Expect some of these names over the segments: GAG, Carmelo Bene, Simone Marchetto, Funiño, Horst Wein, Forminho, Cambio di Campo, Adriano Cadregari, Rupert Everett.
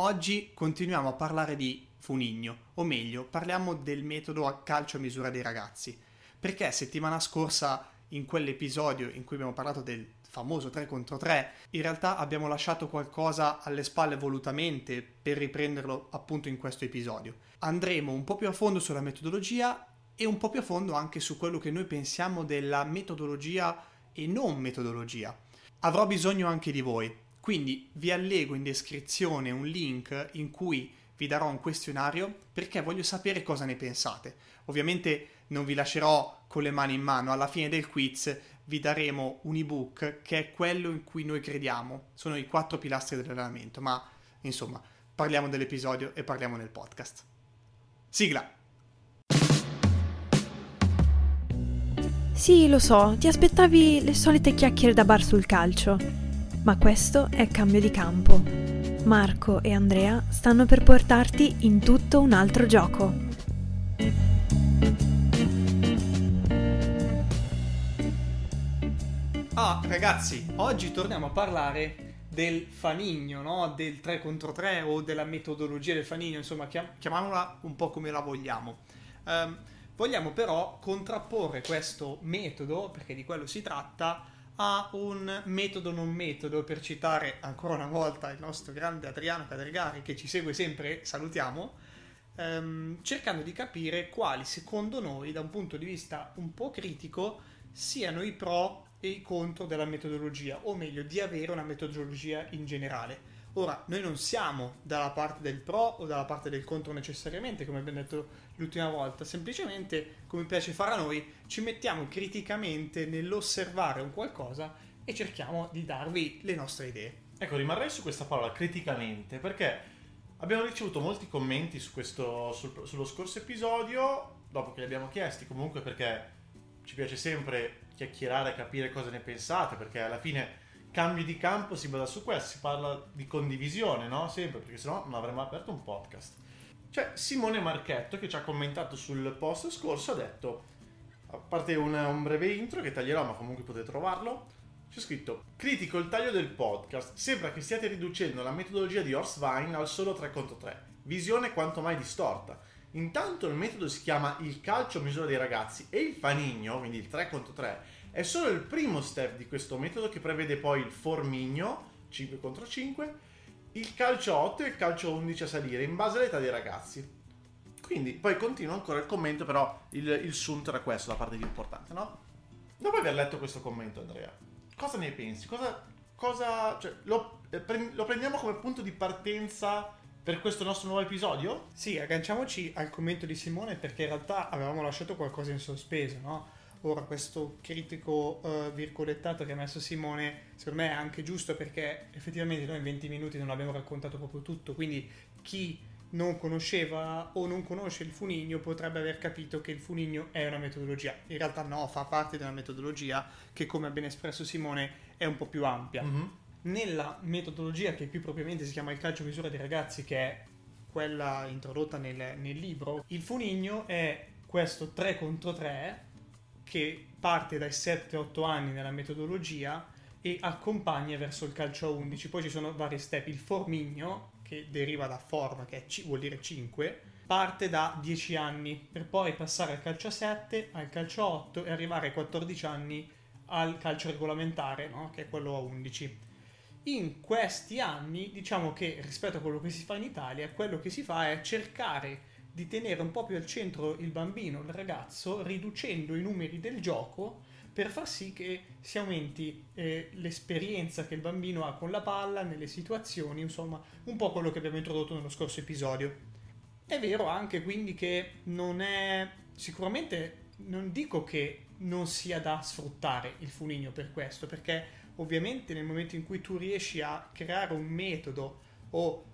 Oggi continuiamo a parlare di Funiño, o meglio, parliamo del metodo a calcio a misura dei ragazzi, perché settimana scorsa, in quell'episodio in cui abbiamo parlato del famoso 3 contro 3, in realtà abbiamo lasciato qualcosa alle spalle volutamente per riprenderlo appunto in questo episodio. Andremo un po' più a fondo sulla metodologia e un po' più a fondo anche su quello che noi pensiamo della metodologia e non metodologia. Avrò bisogno anche di voi. Quindi vi allego in descrizione un link in cui vi darò un questionario perché voglio sapere cosa ne pensate. Ovviamente non vi lascerò con le mani in mano, alla fine del quiz vi daremo un ebook che è quello in cui noi crediamo. Sono i 4 pilastri dell'allenamento, ma insomma parliamo dell'episodio e parliamo nel podcast. Sigla! Sì, lo so, ti aspettavi le solite chiacchiere da bar sul calcio. Ma questo è Cambio di Campo. Marco e Andrea stanno per portarti in tutto un altro gioco. Ragazzi, oggi torniamo a parlare del Funiño, no? Del 3 contro 3 o della metodologia del Funiño, insomma, chiamiamola un po' come la vogliamo. Vogliamo però contrapporre questo metodo, perché di quello si tratta, a un metodo non metodo, per citare ancora una volta il nostro grande Adriano Cadregari, che ci segue sempre, salutiamo, cercando di capire quali secondo noi, da un punto di vista un po' critico, siano i pro e i contro della metodologia, o meglio di avere una metodologia in generale. Ora, noi non siamo dalla parte del pro o dalla parte del contro necessariamente, come abbiamo detto l'ultima volta, semplicemente, come piace fare a noi, ci mettiamo criticamente nell'osservare un qualcosa e cerchiamo di darvi le nostre idee. Ecco, rimarrei su questa parola, criticamente, perché abbiamo ricevuto molti commenti su questo, sullo scorso episodio, dopo che li abbiamo chiesti, comunque, perché ci piace sempre chiacchierare e capire cosa ne pensate, perché alla fine Cambio di Campo si basa su questo, si parla di condivisione, no? Sempre, perché sennò non avremmo aperto un podcast. Cioè, Simone Marchetto, che ci ha commentato sul post scorso, ha detto, a parte un breve intro che taglierò, ma comunque potete trovarlo, c'è scritto: critico il taglio del podcast, sembra che stiate riducendo la metodologia di Horst Wein al solo 3 contro 3, visione quanto mai distorta. Intanto il metodo si chiama il calcio a misura dei ragazzi e il Funiño, quindi il 3 contro 3, è solo il primo step di questo metodo, che prevede poi il Forminho, 5 contro 5, il calcio 8 e il calcio 11 a salire, in base all'età dei ragazzi. Quindi, poi continua ancora il commento, però il sunto era questo, la parte più importante, no? Dopo aver letto questo commento, Andrea, cosa ne pensi? Cioè, lo prendiamo come punto di partenza per questo nostro nuovo episodio? Sì, agganciamoci al commento di Simone, perché in realtà avevamo lasciato qualcosa in sospeso, no? Ora, questo critico virgolettato che ha messo Simone, secondo me è anche giusto, perché effettivamente noi in 20 minuti non abbiamo raccontato proprio tutto, quindi chi non conosceva o non conosce il Funiño potrebbe aver capito che il Funiño è una metodologia. In realtà no, fa parte di una metodologia che, come ha ben espresso Simone, è un po' più ampia. Mm-hmm. Nella metodologia che più propriamente si chiama il calcio a misura dei ragazzi, che è quella introdotta nel libro, il Funiño è questo 3 contro 3, che parte dai 7-8 anni nella metodologia e accompagna verso il calcio a 11. Poi ci sono vari step. Il Forminho, che deriva da forma, che vuol dire 5, parte da 10 anni per poi passare al calcio a 7, al calcio a 8 e arrivare ai 14 anni al calcio regolamentare, no? Che è quello a 11. In questi anni, diciamo che rispetto a quello che si fa in Italia, quello che si fa è cercare di tenere un po' più al centro il bambino, il ragazzo, riducendo i numeri del gioco per far sì che si aumenti l'esperienza che il bambino ha con la palla, nelle situazioni, insomma, un po' quello che abbiamo introdotto nello scorso episodio. È vero anche quindi che non è, sicuramente non dico che non sia da sfruttare il Funiño per questo, perché ovviamente nel momento in cui tu riesci a creare un metodo o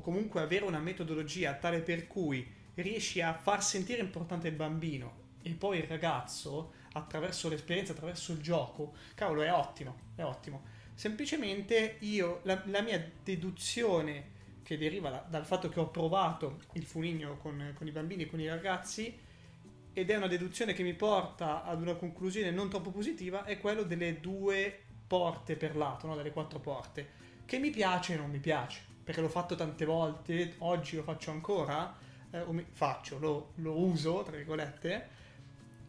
comunque avere una metodologia tale per cui riesci a far sentire importante il bambino e poi il ragazzo attraverso l'esperienza, attraverso il gioco, cavolo, è ottimo, è ottimo. Semplicemente io, la mia deduzione, che deriva dal fatto che ho provato il Funiño con i bambini e con i ragazzi, ed è una deduzione che mi porta ad una conclusione non troppo positiva, è quello delle 2 porte per lato, no? Delle 4 porte, che mi piace e non mi piace. perché l'ho fatto tante volte, oggi lo faccio ancora, lo uso, tra virgolette,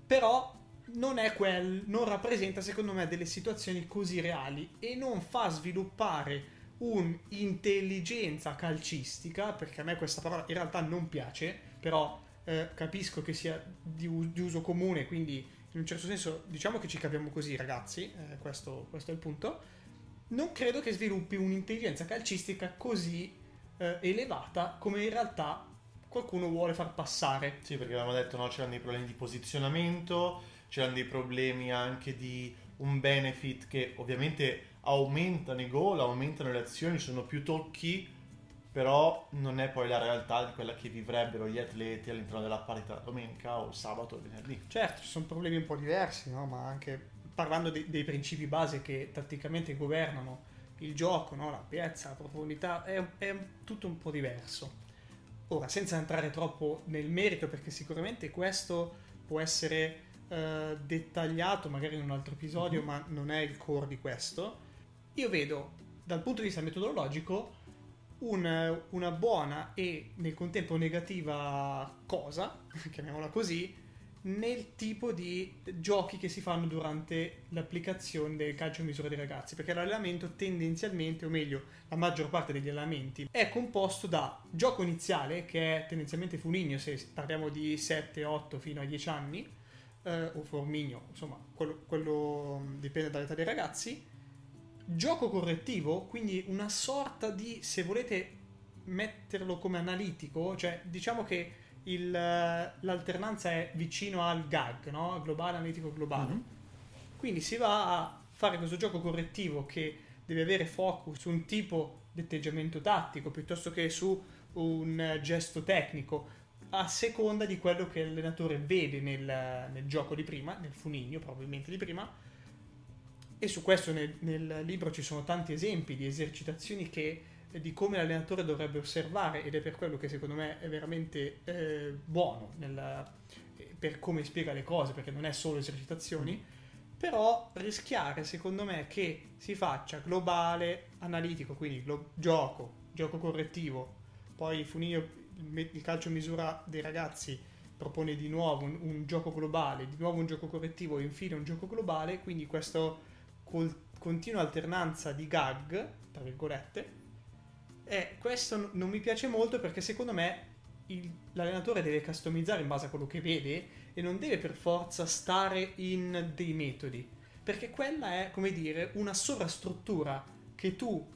però non rappresenta secondo me delle situazioni così reali e non fa sviluppare un'intelligenza calcistica, perché a me questa parola in realtà non piace, però capisco che sia di uso comune, quindi in un certo senso diciamo che ci capiamo così, ragazzi, questo è il punto. Non credo che sviluppi un'intelligenza calcistica così elevata come in realtà qualcuno vuole far passare. Sì, perché abbiamo detto, no, c'erano dei problemi di posizionamento, c'erano dei problemi anche di un benefit che ovviamente aumentano i gol, aumentano le azioni, ci sono più tocchi, però non è poi la realtà di quella che vivrebbero gli atleti all'interno della partita domenica o sabato o venerdì. Certo, ci sono problemi un po' diversi, no? Ma anche parlando dei principi base che tatticamente governano il gioco, no? L'ampiezza, la profondità, è tutto un po' diverso. Ora, senza entrare troppo nel merito, perché sicuramente questo può essere dettagliato magari in un altro episodio, ma non è il core di questo. Io vedo dal punto di vista metodologico una buona e nel contempo negativa cosa, chiamiamola così, nel tipo di giochi che si fanno durante l'applicazione del calcio a misura dei ragazzi, perché l'allenamento tendenzialmente, o meglio la maggior parte degli allenamenti, è composto da gioco iniziale, che è tendenzialmente Funiño se parliamo di 7, 8 fino a 10 anni, o Forminho, insomma quello dipende dall'età dei ragazzi. Gioco correttivo, quindi una sorta di, se volete metterlo come analitico, cioè diciamo che l'alternanza è vicino al GAG, no? Globale, analitico, globale. Mm-hmm. Quindi si va a fare questo gioco correttivo che deve avere focus su un tipo di atteggiamento tattico piuttosto che su un gesto tecnico, a seconda di quello che l'allenatore vede nel gioco di prima, nel Funiño probabilmente di prima. E su questo nel libro ci sono tanti esempi di esercitazioni di come l'allenatore dovrebbe osservare, ed è per quello che secondo me è veramente buono per come spiega le cose, perché non è solo esercitazioni. Però rischiare secondo me che si faccia globale analitico, quindi gioco correttivo, poi Funiño, il calcio misura dei ragazzi propone di nuovo un gioco globale, di nuovo un gioco correttivo e infine un gioco globale, quindi questo continua alternanza di gag, tra virgolette, e questo non mi piace molto, perché secondo me l'allenatore deve customizzare in base a quello che vede e non deve per forza stare in dei metodi, perché quella è, come dire, una sovrastruttura che tu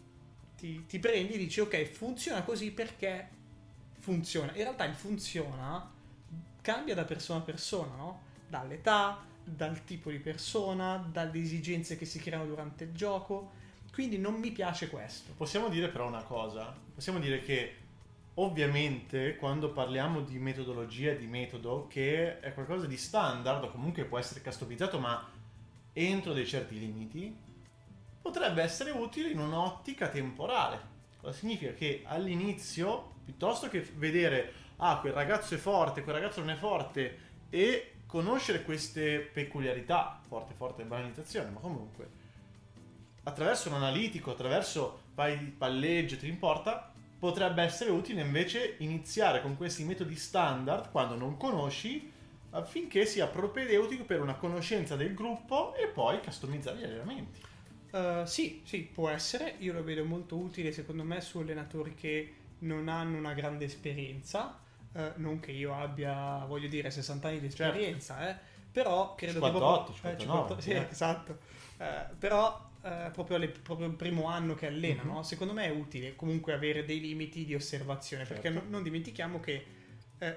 ti prendi e dici ok, funziona così perché funziona. In realtà il funziona cambia da persona a persona, no? Dall'età, dal tipo di persona, dalle esigenze che si creano durante il gioco, quindi non mi piace questo. Possiamo dire però una cosa, possiamo dire che ovviamente quando parliamo di metodologia, di metodo, che è qualcosa di standard o comunque può essere customizzato ma entro dei certi limiti, potrebbe essere utile in un'ottica temporale. Cosa significa? Che all'inizio, piuttosto che vedere quel ragazzo è forte, quel ragazzo non è forte, e conoscere queste peculiarità, forte banalizzazione, ma comunque attraverso un analitico, attraverso palleggio, ti importa, potrebbe essere utile invece iniziare con questi metodi standard quando non conosci, affinché sia propedeutico per una conoscenza del gruppo e poi customizzare gli allenamenti. Sì, può essere, io lo vedo molto utile secondo me su allenatori che non hanno una grande esperienza. Non che io abbia, voglio dire, 60 anni di esperienza, certo. Però credo 58, che proprio 59, sì, esatto. Però proprio il primo anno che allena, no? Secondo me è utile comunque avere dei limiti di osservazione, certo. Perché non dimentichiamo che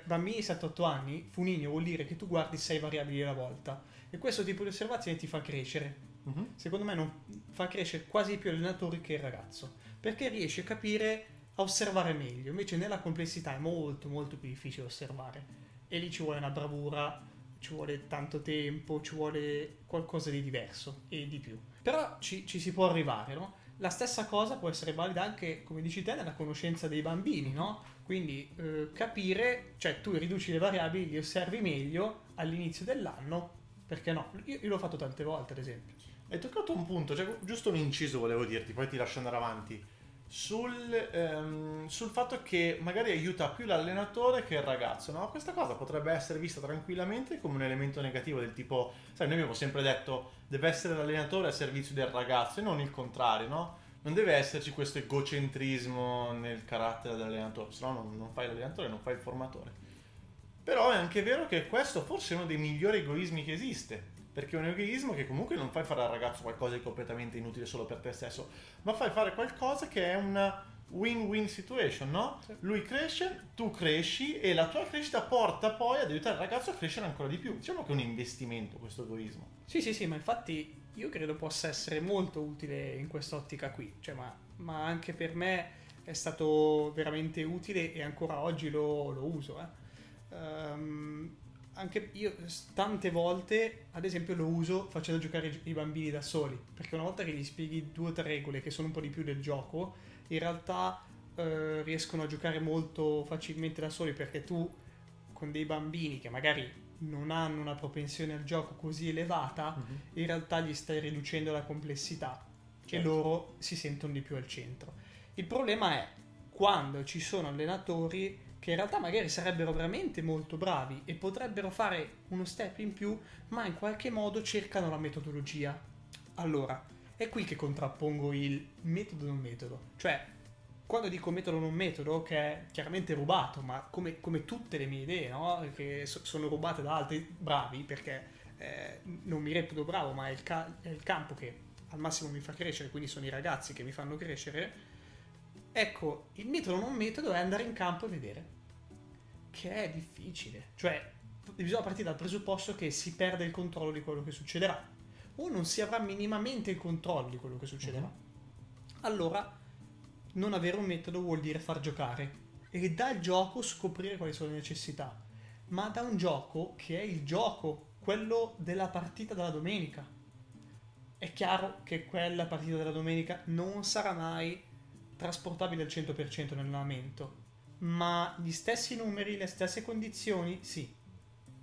bambini 7-8 anni, Funiño vuol dire che tu guardi 6 variabili alla volta, e questo tipo di osservazione ti fa crescere. Secondo me non fa crescere quasi più allenatori che il ragazzo, perché riesce a capire, a osservare meglio. Invece nella complessità è molto molto più difficile osservare, e lì ci vuole una bravura, ci vuole tanto tempo, ci vuole qualcosa di diverso e di più, però ci si può arrivare, no? La stessa cosa può essere valida anche, come dici te, nella conoscenza dei bambini, no? Quindi capire, cioè tu riduci le variabili, li osservi meglio all'inizio dell'anno, perché no? Io l'ho fatto tante volte, ad esempio. Hai toccato un punto, cioè, giusto un inciso volevo dirti, poi ti lascio andare avanti. sul fatto che magari aiuta più l'allenatore che il ragazzo, no? Questa cosa potrebbe essere vista tranquillamente come un elemento negativo, del tipo, sai, noi abbiamo sempre detto deve essere l'allenatore a servizio del ragazzo e non il contrario, no? Non deve esserci questo egocentrismo nel carattere dell'allenatore, se no non fai l'allenatore, non fai il formatore. Però è anche vero che questo forse è uno dei migliori egoismi che esiste, perché è un egoismo che comunque non fai fare al ragazzo qualcosa di completamente inutile solo per te stesso, ma fai fare qualcosa che è una win-win situation, no? Sì. Lui cresce, tu cresci e la tua crescita porta poi ad aiutare il ragazzo a crescere ancora di più. Diciamo che è un investimento questo egoismo. Sì, ma infatti io credo possa essere molto utile in quest'ottica qui, cioè, ma anche per me è stato veramente utile e ancora oggi lo uso, anche io tante volte, ad esempio, lo uso facendo giocare i bambini da soli, perché una volta che gli spieghi 2 o 3 regole che sono un po' di più del gioco, in realtà riescono a giocare molto facilmente da soli, perché tu con dei bambini che magari non hanno una propensione al gioco così elevata, mm-hmm, in realtà gli stai riducendo la complessità, certo, e loro si sentono di più al centro. Il problema è quando ci sono allenatori che in realtà magari sarebbero veramente molto bravi e potrebbero fare uno step in più, ma in qualche modo cercano la metodologia. Allora, è qui che contrappongo il metodo non metodo. Cioè, quando dico metodo non metodo, che è chiaramente rubato, ma come tutte le mie idee, no? Che sono rubate da altri bravi, perché non mi reputo bravo, ma è il campo che al massimo mi fa crescere, quindi sono i ragazzi che mi fanno crescere. Ecco, il metodo non metodo è andare in campo e vedere, che è difficile, cioè bisogna partire dal presupposto che si perde il controllo di quello che succederà, o non si avrà minimamente il controllo di quello che succederà. Mm-hmm. Allora, non avere un metodo vuol dire far giocare, e dal gioco scoprire quali sono le necessità, ma da un gioco che è il gioco, quello della partita della domenica. È chiaro che quella partita della domenica non sarà mai trasportabile al 100% nell'allenamento, ma gli stessi numeri, le stesse condizioni, sì,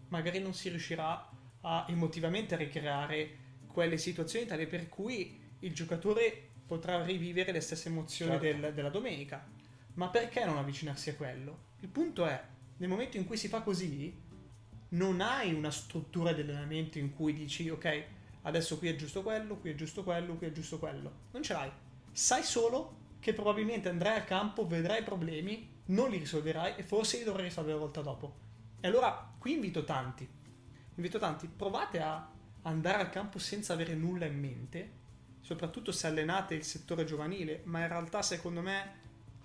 magari non si riuscirà a emotivamente a ricreare quelle situazioni tale per cui il giocatore potrà rivivere le stesse emozioni, certo, della domenica. Ma perché non avvicinarsi a quello? Il punto è, nel momento in cui si fa così, non hai una struttura di allenamento in cui dici, ok, adesso qui è giusto quello, qui è giusto quello, qui è giusto quello. Non ce l'hai. Sai solo che probabilmente andrai al campo, vedrai i problemi, non li risolverai e forse li dovrai risolvere la volta dopo. E allora qui invito tanti, provate a andare al campo senza avere nulla in mente, soprattutto se allenate il settore giovanile, ma in realtà secondo me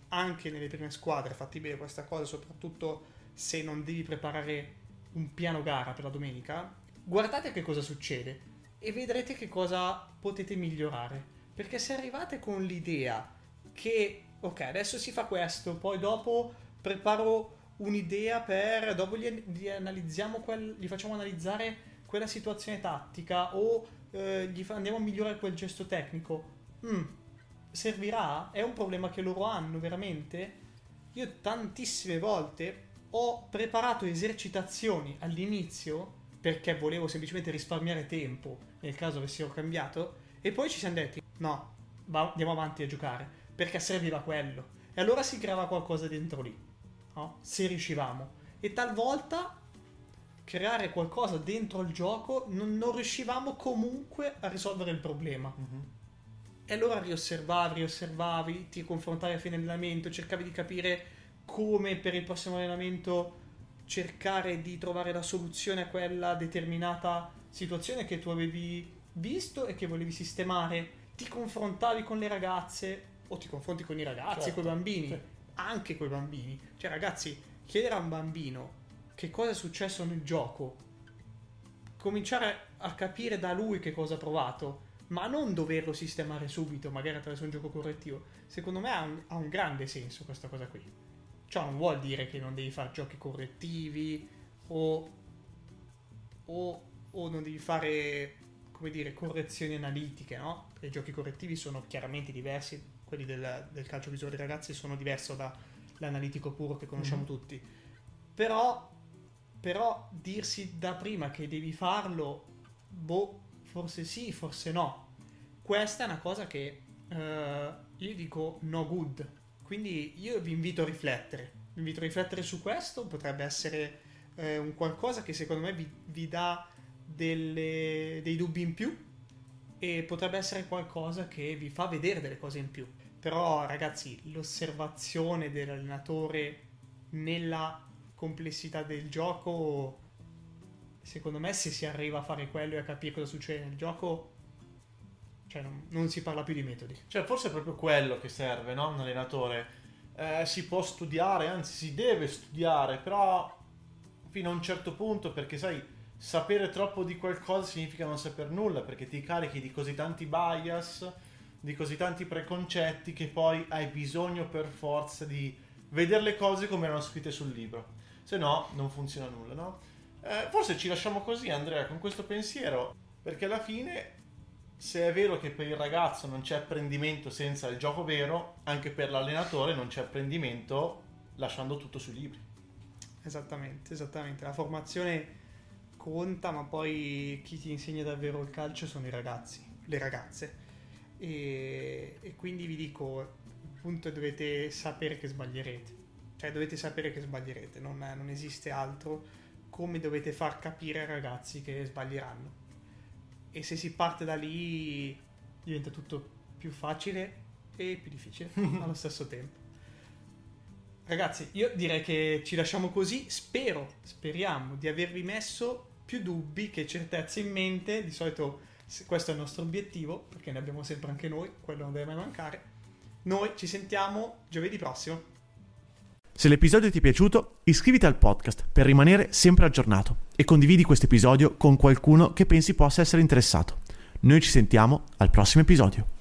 anche nelle prime squadre è fattibile questa cosa, soprattutto se non devi preparare un piano gara per la domenica. Guardate che cosa succede e vedrete che cosa potete migliorare, perché se arrivate con l'idea che ok, adesso si fa questo, poi dopo preparo un'idea per, dopo gli facciamo analizzare quella situazione tattica o andiamo a migliorare quel gesto tecnico, servirà? È un problema che loro hanno veramente? Io tantissime volte ho preparato esercitazioni all'inizio perché volevo semplicemente risparmiare tempo nel caso avessero cambiato, e poi ci siamo detti no, andiamo avanti a giocare perché serviva quello, e allora si creava qualcosa dentro lì, no? Se riuscivamo, e talvolta creare qualcosa dentro il gioco non riuscivamo comunque a risolvere il problema, mm-hmm, e allora riosservavi, ti confrontavi a fine allenamento, cercavi di capire come per il prossimo allenamento cercare di trovare la soluzione a quella determinata situazione che tu avevi visto e che volevi sistemare, ti confrontavi con le ragazze o ti confronti con i ragazzi, certo, con i bambini, sì, anche con i bambini. Cioè ragazzi, chiedere a un bambino che cosa è successo nel gioco, cominciare a capire da lui che cosa ha provato, ma non doverlo sistemare subito, magari attraverso un gioco correttivo. Secondo me ha un grande senso questa cosa qui. Ciò non vuol dire che non devi fare giochi correttivi o non devi fare, come dire, correzioni analitiche, no? Perché i giochi correttivi sono chiaramente diversi, quelli del calcio visuale dei ragazzi sono diverso dall'analitico puro che conosciamo, mm-hmm, tutti, però dirsi da prima che devi farlo, forse sì, forse no, questa è una cosa che io dico no good. Quindi io vi invito a riflettere. Vi invito a riflettere su questo. Potrebbe essere un qualcosa che secondo me vi dà dei dubbi in più, e potrebbe essere qualcosa che vi fa vedere delle cose in più. Però ragazzi, l'osservazione dell'allenatore nella complessità del gioco, secondo me, se si arriva a fare quello e a capire cosa succede nel gioco, cioè non si parla più di metodi. Cioè forse è proprio quello che serve, no? Un allenatore si può studiare, anzi si deve studiare, però fino a un certo punto, perché sai, sapere troppo di qualcosa significa non saper nulla, perché ti carichi di così tanti bias, di così tanti preconcetti, che poi hai bisogno per forza di vedere le cose come erano scritte sul libro, se no non funziona nulla, no? Forse ci lasciamo così, Andrea, con questo pensiero, perché alla fine, se è vero che per il ragazzo non c'è apprendimento senza il gioco vero, anche per l'allenatore non c'è apprendimento lasciando tutto sui libri. Esattamente, la formazione conta, ma poi chi ti insegna davvero il calcio sono i ragazzi, le ragazze, e quindi vi dico, appunto, dovete sapere che sbaglierete, non esiste altro, come dovete far capire ai ragazzi che sbaglieranno, e se si parte da lì diventa tutto più facile e più difficile allo stesso tempo. Ragazzi, io direi che ci lasciamo così, speriamo di avervi messo più dubbi che certezze in mente. Di solito questo è il nostro obiettivo, perché ne abbiamo sempre anche noi, quello non deve mai mancare. Noi ci sentiamo giovedì prossimo. Se l'episodio ti è piaciuto, iscriviti al podcast per rimanere sempre aggiornato e condividi questo episodio con qualcuno che pensi possa essere interessato. Noi ci sentiamo al prossimo episodio.